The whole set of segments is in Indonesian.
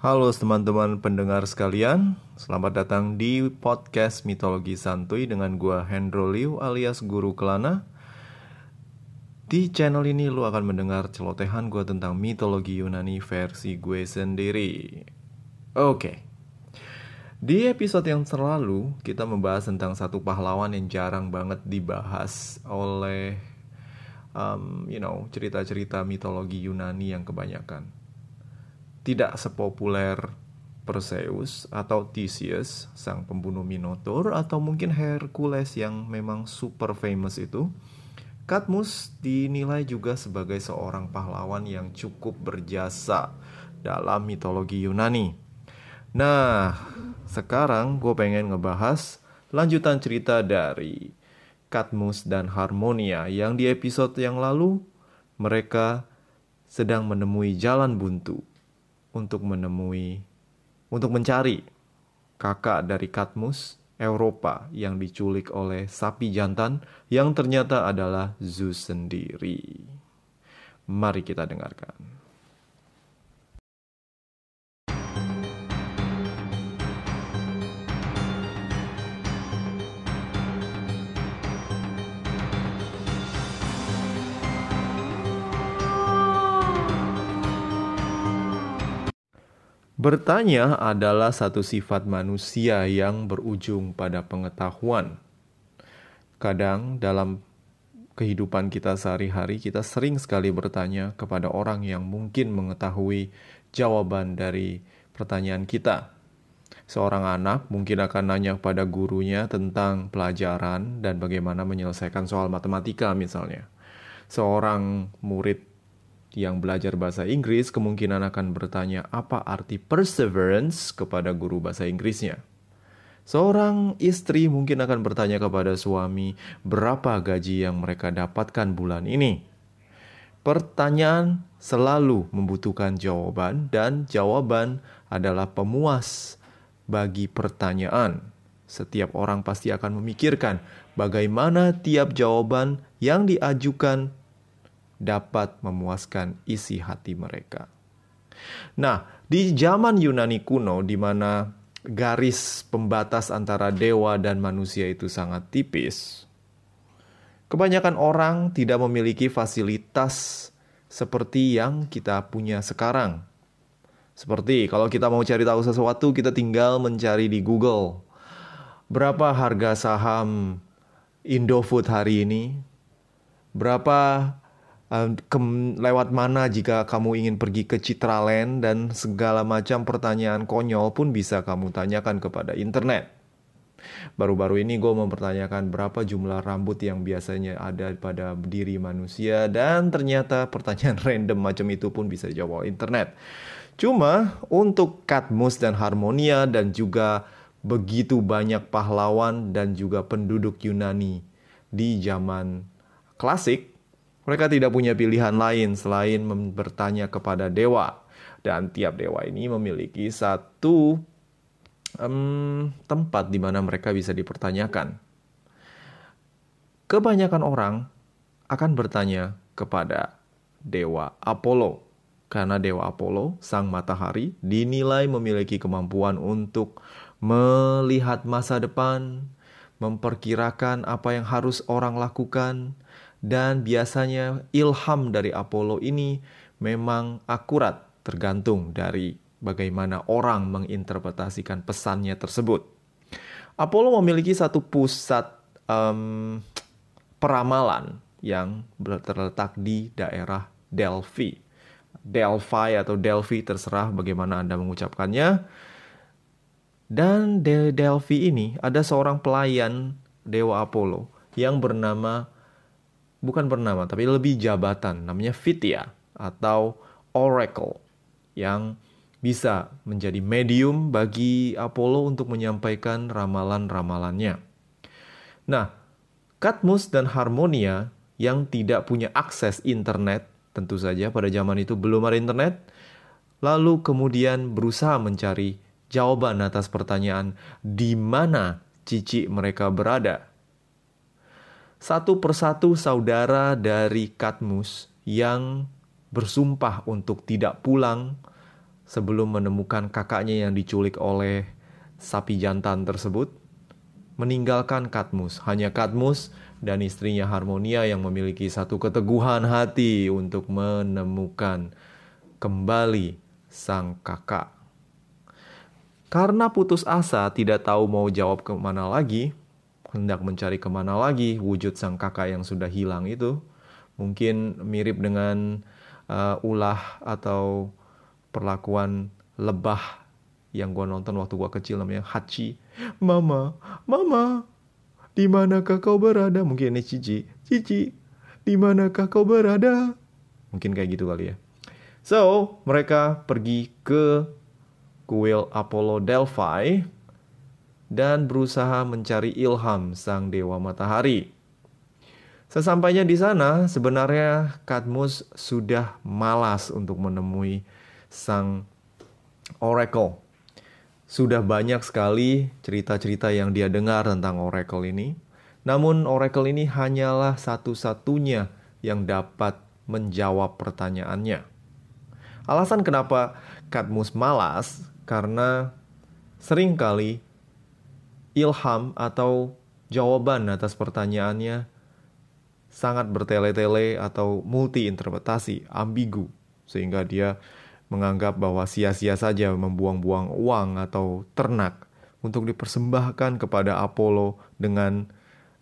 Halo teman-teman pendengar sekalian, selamat datang di podcast Mitologi Santuy dengan gua Hendro Liu alias Guru Kelana. Di channel ini lu akan mendengar celotehan gua tentang mitologi Yunani versi gue sendiri. Oke. Di episode yang terlalu kita membahas tentang satu pahlawan yang jarang banget dibahas oleh cerita-cerita mitologi Yunani yang kebanyakan tidak sepopuler Perseus atau Theseus, sang pembunuh Minotaur, atau mungkin Hercules yang memang super famous itu. Cadmus dinilai juga sebagai seorang pahlawan yang cukup berjasa dalam mitologi Yunani. Nah, sekarang gue pengen ngebahas lanjutan cerita dari Cadmus dan Harmonia yang di episode yang lalu mereka sedang menemui jalan buntu untuk mencari kakak dari Cadmus, Eropa, yang diculik oleh sapi jantan yang ternyata adalah Zeus sendiri. Mari kita dengarkan. Bertanya adalah satu sifat manusia yang berujung pada pengetahuan. Kadang dalam kehidupan kita sehari-hari, kita sering sekali bertanya kepada orang yang mungkin mengetahui jawaban dari pertanyaan kita. Seorang anak mungkin akan nanya kepada gurunya tentang pelajaran dan bagaimana menyelesaikan soal matematika misalnya. Seorang murid yang belajar bahasa Inggris kemungkinan akan bertanya apa arti perseverance kepada guru bahasa Inggrisnya. Seorang istri mungkin akan bertanya kepada suami berapa gaji yang mereka dapatkan bulan ini. Pertanyaan selalu membutuhkan jawaban, dan jawaban adalah pemuas bagi pertanyaan. Setiap orang pasti akan memikirkan bagaimana tiap jawaban yang diajukan dapat memuaskan isi hati mereka. Nah, di zaman Yunani kuno, di mana garis pembatas antara dewa dan manusia itu sangat tipis, kebanyakan orang tidak memiliki fasilitas seperti yang kita punya sekarang. Seperti kalau kita mau cari tahu sesuatu, kita tinggal mencari di Google. Berapa harga saham Indofood hari ini? Berapa lewat mana jika kamu ingin pergi ke Citraland, dan segala macam pertanyaan konyol pun bisa kamu tanyakan kepada internet. Baru-baru ini gue mempertanyakan berapa jumlah rambut yang biasanya ada pada diri manusia, dan ternyata pertanyaan random macam itu pun bisa dijawab oleh internet. Cuma untuk Cadmus dan Harmonia, dan juga begitu banyak pahlawan dan juga penduduk Yunani di zaman klasik, mereka tidak punya pilihan lain selain bertanya kepada dewa. Dan tiap dewa ini memiliki satu tempat di mana mereka bisa dipertanyakan. Kebanyakan orang akan bertanya kepada dewa Apollo, karena dewa Apollo, sang matahari, dinilai memiliki kemampuan untuk melihat masa depan, memperkirakan apa yang harus orang lakukan, dan biasanya ilham dari Apollo ini memang akurat, tergantung dari bagaimana orang menginterpretasikan pesannya tersebut. Apollo memiliki satu pusat peramalan yang terletak di daerah Delphi terserah bagaimana Anda mengucapkannya. Dan di Delphi ini ada seorang pelayan dewa Apollo yang bukan bernama, tapi lebih jabatan, namanya Fitia atau Oracle, yang bisa menjadi medium bagi Apollo untuk menyampaikan ramalan-ramalannya. Nah, Cadmus dan Harmonia yang tidak punya akses internet, tentu saja pada zaman itu belum ada internet, lalu kemudian berusaha mencari jawaban atas pertanyaan di mana cici mereka berada. Satu persatu saudara dari Cadmus yang bersumpah untuk tidak pulang sebelum menemukan kakaknya yang diculik oleh sapi jantan tersebut, meninggalkan Cadmus. Hanya Cadmus dan istrinya Harmonia yang memiliki satu keteguhan hati untuk menemukan kembali sang kakak. Karena putus asa, tidak tahu mau jawab kemana lagi, hendak mencari kemana lagi wujud sang kakak yang sudah hilang itu. Mungkin mirip dengan ulah atau perlakuan lebah yang gua nonton waktu gua kecil namanya Hachi. Mama, mama, di manakah kau berada? Mungkin ini Cici. Cici, di manakah kau berada? Mungkin kayak gitu kali ya. So, mereka pergi ke kuil Apollo Delphi dan berusaha mencari ilham sang dewa matahari. Sesampainya di sana, sebenarnya Cadmus sudah malas untuk menemui sang Oracle. Sudah banyak sekali cerita-cerita yang dia dengar tentang Oracle ini. Namun Oracle ini hanyalah satu-satunya yang dapat menjawab pertanyaannya. Alasan kenapa Cadmus malas karena seringkali ilham atau jawaban atas pertanyaannya sangat bertele-tele atau multi-interpretasi, ambigu. Sehingga dia menganggap bahwa sia-sia saja membuang-buang uang atau ternak untuk dipersembahkan kepada Apollo dengan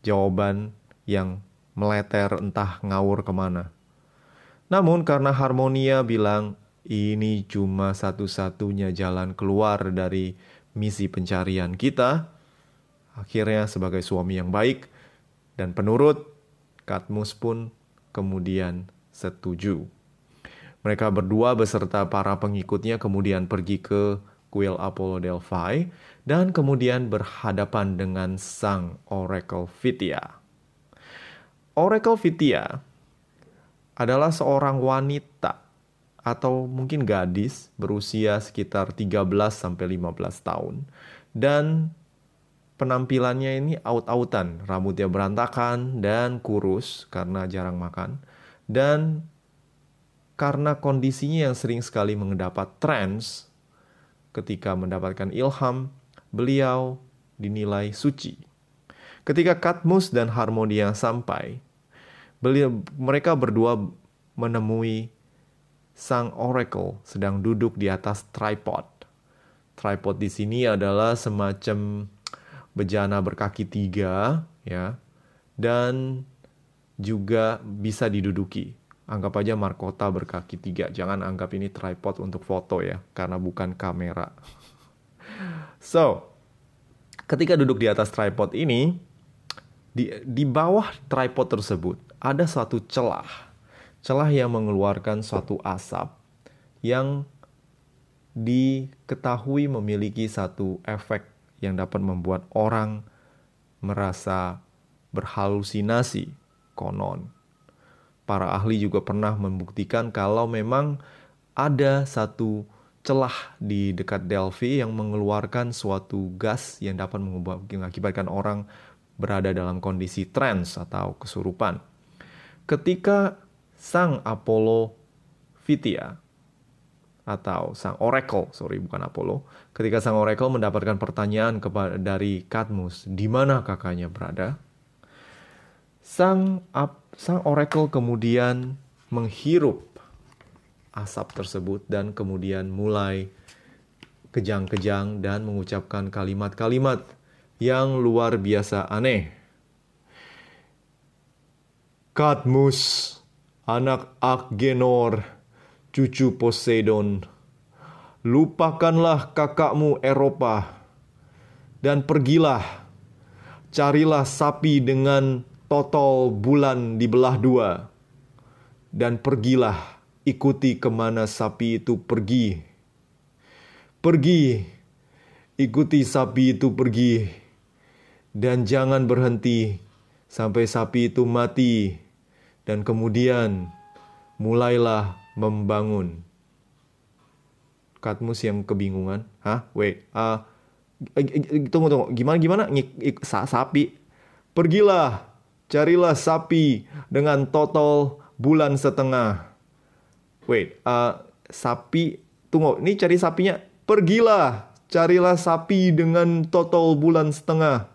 jawaban yang meleter entah ngawur kemana. Namun karena Harmonia bilang, ini cuma satu-satunya jalan keluar dari misi pencarian kita. Akhirnya sebagai suami yang baik dan penurut, Cadmus pun kemudian setuju. Mereka berdua beserta para pengikutnya kemudian pergi ke kuil Apollo Delphi dan kemudian berhadapan dengan sang Oracle Fitia. Oracle Fitia adalah seorang wanita atau mungkin gadis berusia sekitar 13-15 tahun. Dan penampilannya ini out-outan, rambutnya berantakan dan kurus karena jarang makan. Dan karena kondisinya yang sering sekali mendapat trans, ketika mendapatkan ilham, beliau dinilai suci. Ketika Cadmus dan Harmonia sampai, mereka berdua menemui sang Oracle sedang duduk di atas tripod. Tripod di sini adalah semacam bejana berkaki tiga, ya, dan juga bisa diduduki. Anggap aja mahkota berkaki tiga. Jangan anggap ini tripod untuk foto ya, karena bukan kamera. So, ketika duduk di atas tripod ini, di bawah tripod tersebut ada satu celah. Celah yang mengeluarkan suatu asap yang diketahui memiliki satu efek yang dapat membuat orang merasa berhalusinasi konon. Para ahli juga pernah membuktikan kalau memang ada satu celah di dekat Delphi yang mengeluarkan suatu gas yang dapat mengakibatkan orang berada dalam kondisi trans atau kesurupan. Ketika sang Apollo Fitia atau sang Oracle, ketika sang Oracle mendapatkan pertanyaan dari Cadmus, di mana kakaknya berada? Sang Oracle kemudian menghirup asap tersebut dan kemudian mulai kejang-kejang dan mengucapkan kalimat-kalimat yang luar biasa aneh. Cadmus, anak Agenor, cucu Poseidon, lupakanlah kakakmu Eropa, dan pergilah, carilah sapi dengan totol bulan dibelah dua, dan pergilah, ikuti kemana sapi itu pergi. Pergi, ikuti sapi itu pergi, dan jangan berhenti sampai sapi itu mati. Dan kemudian mulailah membangun. Cadmus yang kebingungan. Hah? Wait. Tunggu. Gimana? Sapi? Pergilah. Carilah sapi dengan totol bulan setengah. Wait. Sapi Tunggu, ini cari sapinya. Pergilah, carilah sapi dengan total bulan setengah.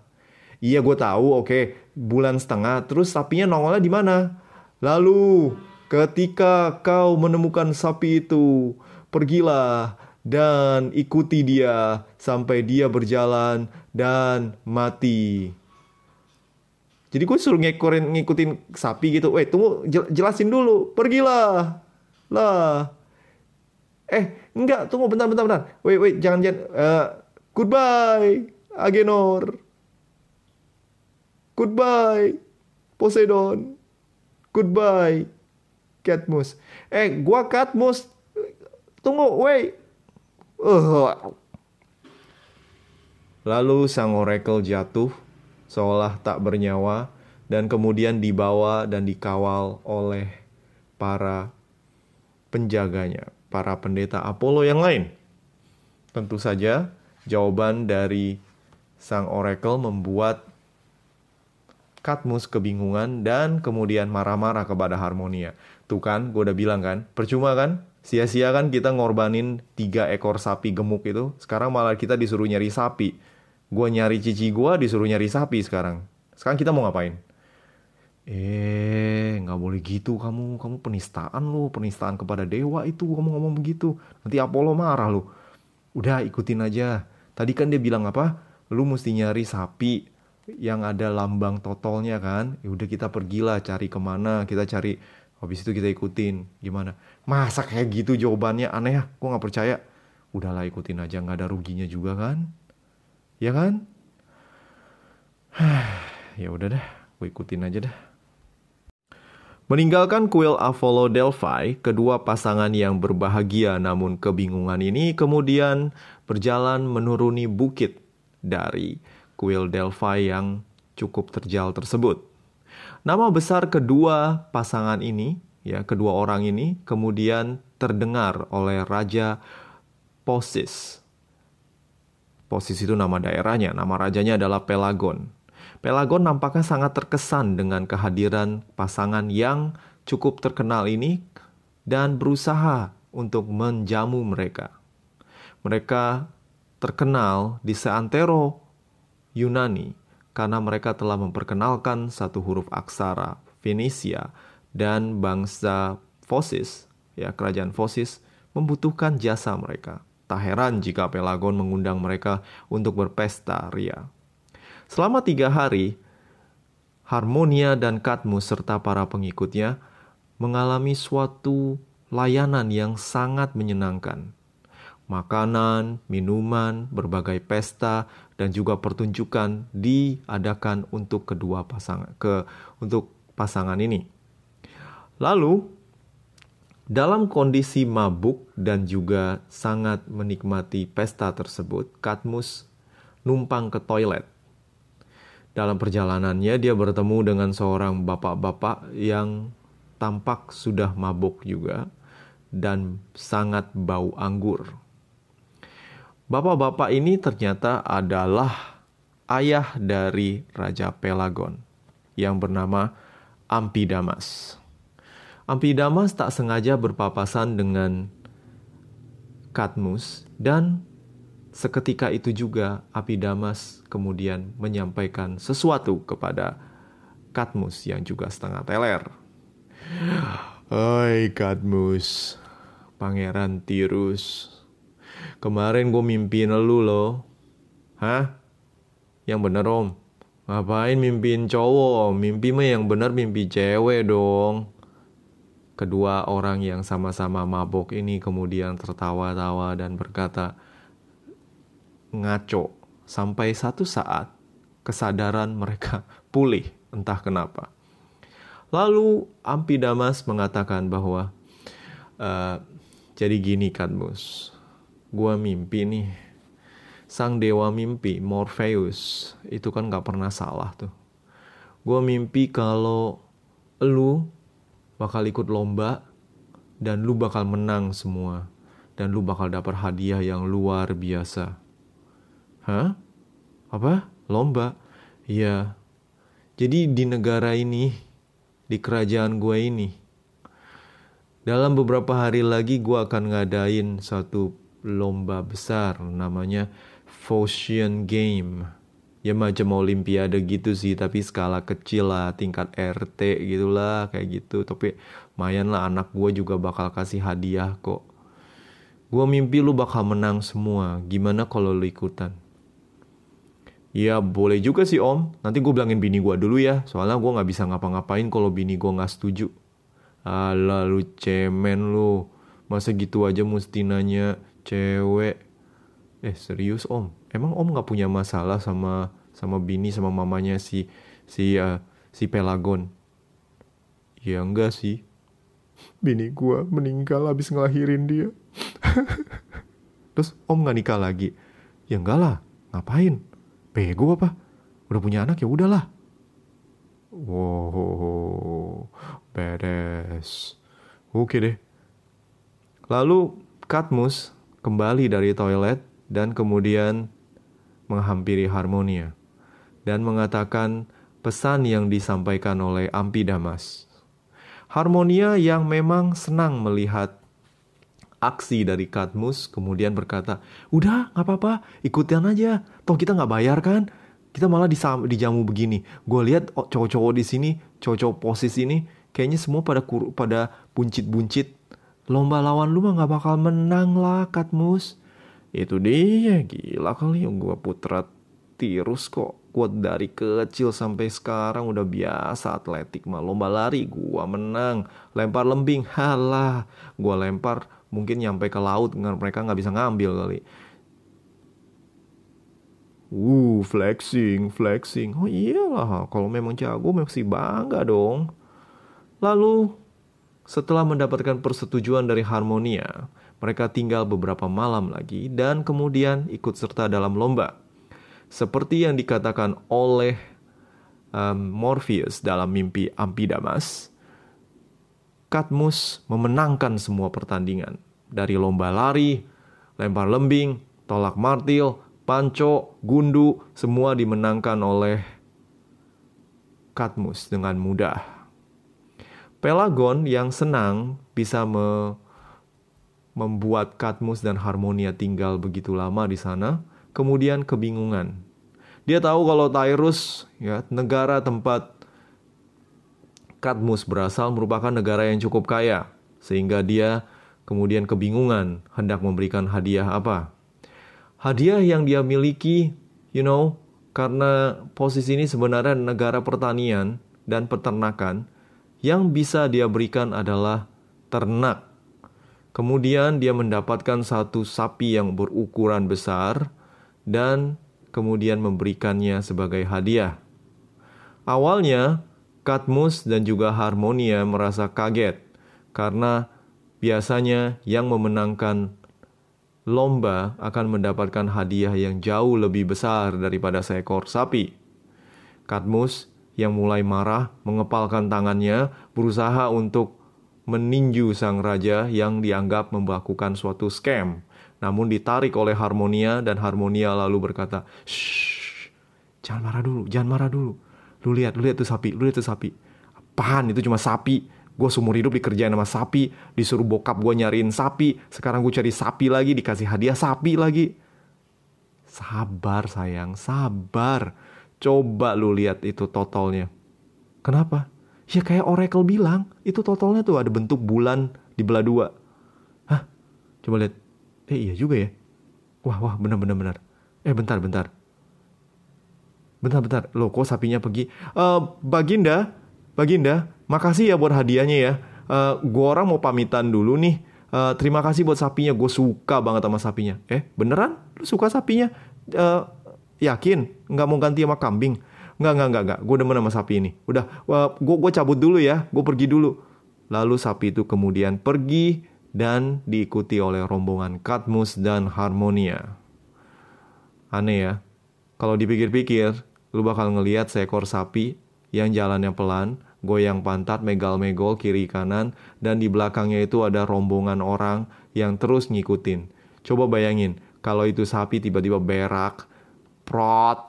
Iya, gue tahu, oke. Bulan setengah, terus sapinya nongolnya di mana? Lalu, ketika kau menemukan sapi itu, pergilah dan ikuti dia sampai dia berjalan dan mati. Jadi gue suruh ngikutin sapi gitu. Weh, tunggu, jelasin dulu. Pergilah. Lah. Enggak, tunggu bentar. Wait, jangan. Goodbye, Agenor. Goodbye, Poseidon. Goodbye, Cadmus. Gua Cadmus. Tunggu, wait. Lalu sang Oracle jatuh, seolah tak bernyawa, dan kemudian dibawa dan dikawal oleh para penjaganya, para pendeta Apollo yang lain. Tentu saja jawaban dari sang Oracle membuat Cadmus kebingungan dan kemudian marah-marah kepada Harmonia. Tuh kan, gue udah bilang kan, percuma kan, sia-sia kan kita ngorbanin 3 ekor sapi gemuk itu. Sekarang malah kita disuruh nyari sapi. Gue nyari cici gue, disuruh nyari sapi sekarang. Sekarang kita mau ngapain? Nggak boleh gitu kamu. Kamu penistaan lu, penistaan kepada dewa itu ngomong-ngomong begitu. Nanti Apollo marah lu. Udah, ikutin aja. Tadi kan dia bilang apa? Lu mesti nyari sapi yang ada lambang totolnya kan? Ya udah, kita pergilah cari kemana, kita cari. Habis itu kita ikutin. Gimana? Masa kayak gitu jawabannya? Aneh ya? Gua nggak percaya. Udahlah, ikutin aja, nggak ada ruginya juga kan? Ya kan? Ya udah dah, gue ikutin aja dah. Meninggalkan kuil Apollo Delphi, kedua pasangan yang berbahagia namun kebingungan ini kemudian berjalan menuruni bukit dari kuil Delphi yang cukup terjal tersebut. Nama besar kedua pasangan ini, ya kedua orang ini, kemudian terdengar oleh Raja Phocis. Phocis itu nama daerahnya, nama rajanya adalah Pelagon. Pelagon nampaknya sangat terkesan dengan kehadiran pasangan yang cukup terkenal ini dan berusaha untuk menjamu mereka. Mereka terkenal di seantero Yunani karena mereka telah memperkenalkan satu huruf aksara Fenisia, dan bangsa Phocis, ya kerajaan Phocis, membutuhkan jasa mereka. Tak heran jika Pelagon mengundang mereka untuk berpesta ria. Selama 3 hari, Harmonia dan Cadmus serta para pengikutnya mengalami suatu layanan yang sangat menyenangkan. Makanan, minuman, berbagai pesta, dan juga pertunjukan diadakan untuk kedua pasangan untuk pasangan ini. Lalu, dalam kondisi mabuk dan juga sangat menikmati pesta tersebut, Cadmus numpang ke toilet. Dalam perjalanannya dia bertemu dengan seorang bapak-bapak yang tampak sudah mabuk juga dan sangat bau anggur. Bapak-bapak ini ternyata adalah ayah dari Raja Pelagon yang bernama Ampidamas. Ampidamas tak sengaja berpapasan dengan Cadmus dan seketika itu juga Ampidamas kemudian menyampaikan sesuatu kepada Cadmus yang juga setengah teler. Hai Cadmus, Pangeran Tyrus. Kemarin gue mimpiin lu loh. Hah? Yang bener om. Ngapain mimpiin cowok? Mimpi mah yang bener, mimpi cewek dong. Kedua orang yang sama-sama mabok ini kemudian tertawa-tawa dan berkata ngaco, sampai satu saat kesadaran mereka pulih, entah kenapa. Lalu Ampidamas mengatakan bahwa jadi gini Cadmus, gua mimpi nih. Sang dewa mimpi Morpheus itu kan gak pernah salah tuh. Gua mimpi kalau lu bakal ikut lomba dan lu bakal menang semua, dan lu bakal dapat hadiah yang luar biasa. Hah? Apa? Lomba? Iya. Jadi di negara ini, di kerajaan gue ini, Dalam beberapa hari lagi gue akan ngadain satu lomba besar namanya Phocian Game. Ya macam olimpiade gitu sih, tapi skala kecil lah, tingkat RT gitulah kayak gitu. Tapi lumayan lah, anak gue juga bakal kasih hadiah kok. Gue mimpi lu bakal menang semua, gimana kalau lu ikutan? Ya boleh juga sih om, nanti gue bilangin bini gue dulu ya, soalnya gue gak bisa ngapa-ngapain kalau bini gue gak setuju. Alah lu cemen lu, masa gitu aja mesti nanya cewek. Serius om, emang om gak punya masalah sama bini, sama mamanya si Pelagon? Ya enggak sih, bini gua meninggal abis ngelahirin dia. Terus om gak nikah lagi? Ya enggak lah, ngapain? Bego apa? Udah punya anak ya udahlah. Wow, beres. Oke deh. Lalu Cadmus kembali dari toilet dan kemudian menghampiri Harmonia dan mengatakan pesan yang disampaikan oleh Ampidamas. Harmonia yang memang senang melihat aksi dari Cadmus kemudian berkata, udah gak apa-apa, ikutin aja, toh kita gak bayar kan, kita malah dijamu begini. Gue lihat cowok-cowok di sini, cowok-cowok Phocis ini kayaknya semua pada buncit-buncit. Lomba lawan lu mah gak bakal menang lah Cadmus. Itu dia, gila kali yang gue putra Tirus kok. Gue dari kecil sampai sekarang udah biasa atletik mah. Lomba lari gue menang, lempar lembing halah, gue lempar mungkin nyampe ke laut, mereka gak bisa ngambil kali. Flexing. Oh iyalah, kalau memang jago mesti bangga dong. Lalu setelah mendapatkan persetujuan dari Harmonia, mereka tinggal beberapa malam lagi dan kemudian ikut serta dalam lomba. Seperti yang dikatakan oleh Morpheus dalam mimpi Ampidamas, Cadmus memenangkan semua pertandingan. Dari lomba lari, lempar lembing, tolak martil, panco, gundu, semua dimenangkan oleh Cadmus dengan mudah. Pelagon yang senang bisa membuat Cadmus dan Harmonia tinggal begitu lama di sana, kemudian kebingungan. Dia tahu kalau Tyrus, ya, negara tempat Cadmus berasal merupakan negara yang cukup kaya, sehingga dia kemudian kebingungan hendak memberikan hadiah apa. Hadiah yang dia miliki, karena posisi ini sebenarnya negara pertanian dan peternakan, yang bisa dia berikan adalah ternak. Kemudian dia mendapatkan satu sapi yang berukuran besar dan kemudian memberikannya sebagai hadiah. Awalnya, Cadmus dan juga Harmonia merasa kaget karena biasanya yang memenangkan lomba akan mendapatkan hadiah yang jauh lebih besar daripada seekor sapi. Cadmus yang mulai marah mengepalkan tangannya berusaha untuk meninju sang raja yang dianggap melakukan suatu scam. Namun ditarik oleh Harmonia dan Harmonia lalu berkata, "Shh, jangan marah dulu. Lu lihat tuh sapi. Apaan itu cuma sapi? Gue seumur hidup dikerjain sama sapi, disuruh bokap gue nyariin sapi, sekarang gue cari sapi lagi, dikasih hadiah sapi lagi." Sabar sayang, sabar. Coba lu lihat itu totalnya. Kenapa? Ya kayak Oracle bilang, itu totalnya tuh ada bentuk bulan di belah dua. Hah? Coba lihat. Iya juga ya. Wah, benar. Bentar. Loh, kok sapinya pergi? Baginda, makasih ya buat hadiahnya ya. Gua orang mau pamitan dulu nih. Terima kasih buat sapinya. Gue suka banget sama sapinya. Beneran? Lu suka sapinya? Yakin? Nggak mau ganti sama kambing? Enggak. Gue demen sama sapi ini. Udah, gue cabut dulu ya. Gue pergi dulu. Lalu sapi itu kemudian pergi dan diikuti oleh rombongan Cadmus dan Harmonia. Aneh ya. Kalau dipikir-pikir, lu bakal ngelihat seekor sapi yang jalannya pelan, goyang pantat, megal-megol kiri kanan, dan di belakangnya itu ada rombongan orang yang terus ngikutin. Coba bayangin, kalau itu sapi tiba-tiba berak, prot,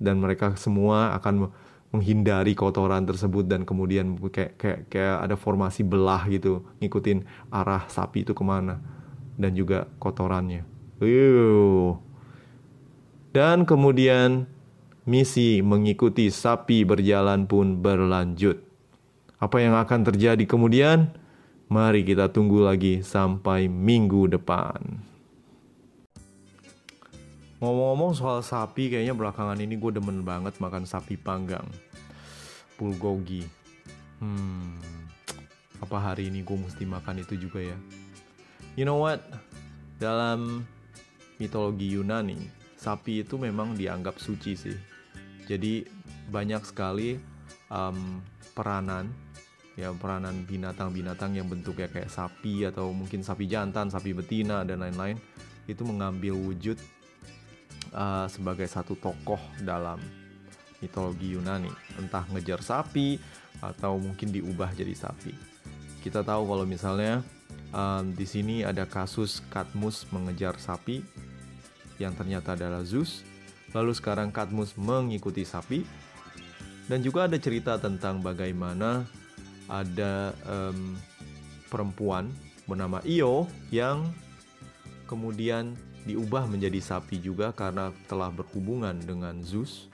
dan mereka semua akan menghindari kotoran tersebut, dan kemudian kayak ada formasi belah gitu, ngikutin arah sapi itu kemana dan juga kotorannya. Dan kemudian misi mengikuti sapi berjalan pun berlanjut. Apa yang akan terjadi kemudian? Mari kita tunggu lagi sampai minggu depan. Ngomong-ngomong soal sapi, kayaknya belakangan ini gue demen banget makan sapi panggang. Bulgogi. Apa hari ini gue mesti makan itu juga ya? You know what? Dalam mitologi Yunani, sapi itu memang dianggap suci sih. Jadi banyak sekali peranan. Ya, peranan binatang-binatang yang bentuknya kayak sapi, atau mungkin sapi jantan, sapi betina, dan lain-lain. Itu mengambil wujud sebagai satu tokoh dalam mitologi Yunani, entah ngejar sapi atau mungkin diubah jadi sapi. Kita tahu kalau misalnya di sini ada kasus Cadmus mengejar sapi yang ternyata adalah Zeus, lalu sekarang Cadmus mengikuti sapi, dan juga ada cerita tentang bagaimana ada perempuan bernama Io yang kemudian diubah menjadi sapi juga karena telah berhubungan dengan Zeus,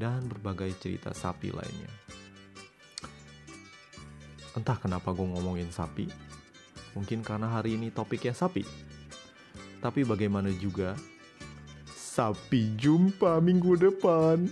dan berbagai cerita sapi lainnya. Entah kenapa gue ngomongin sapi, mungkin karena hari ini topiknya sapi. Tapi bagaimana juga, sapi jumpa minggu depan.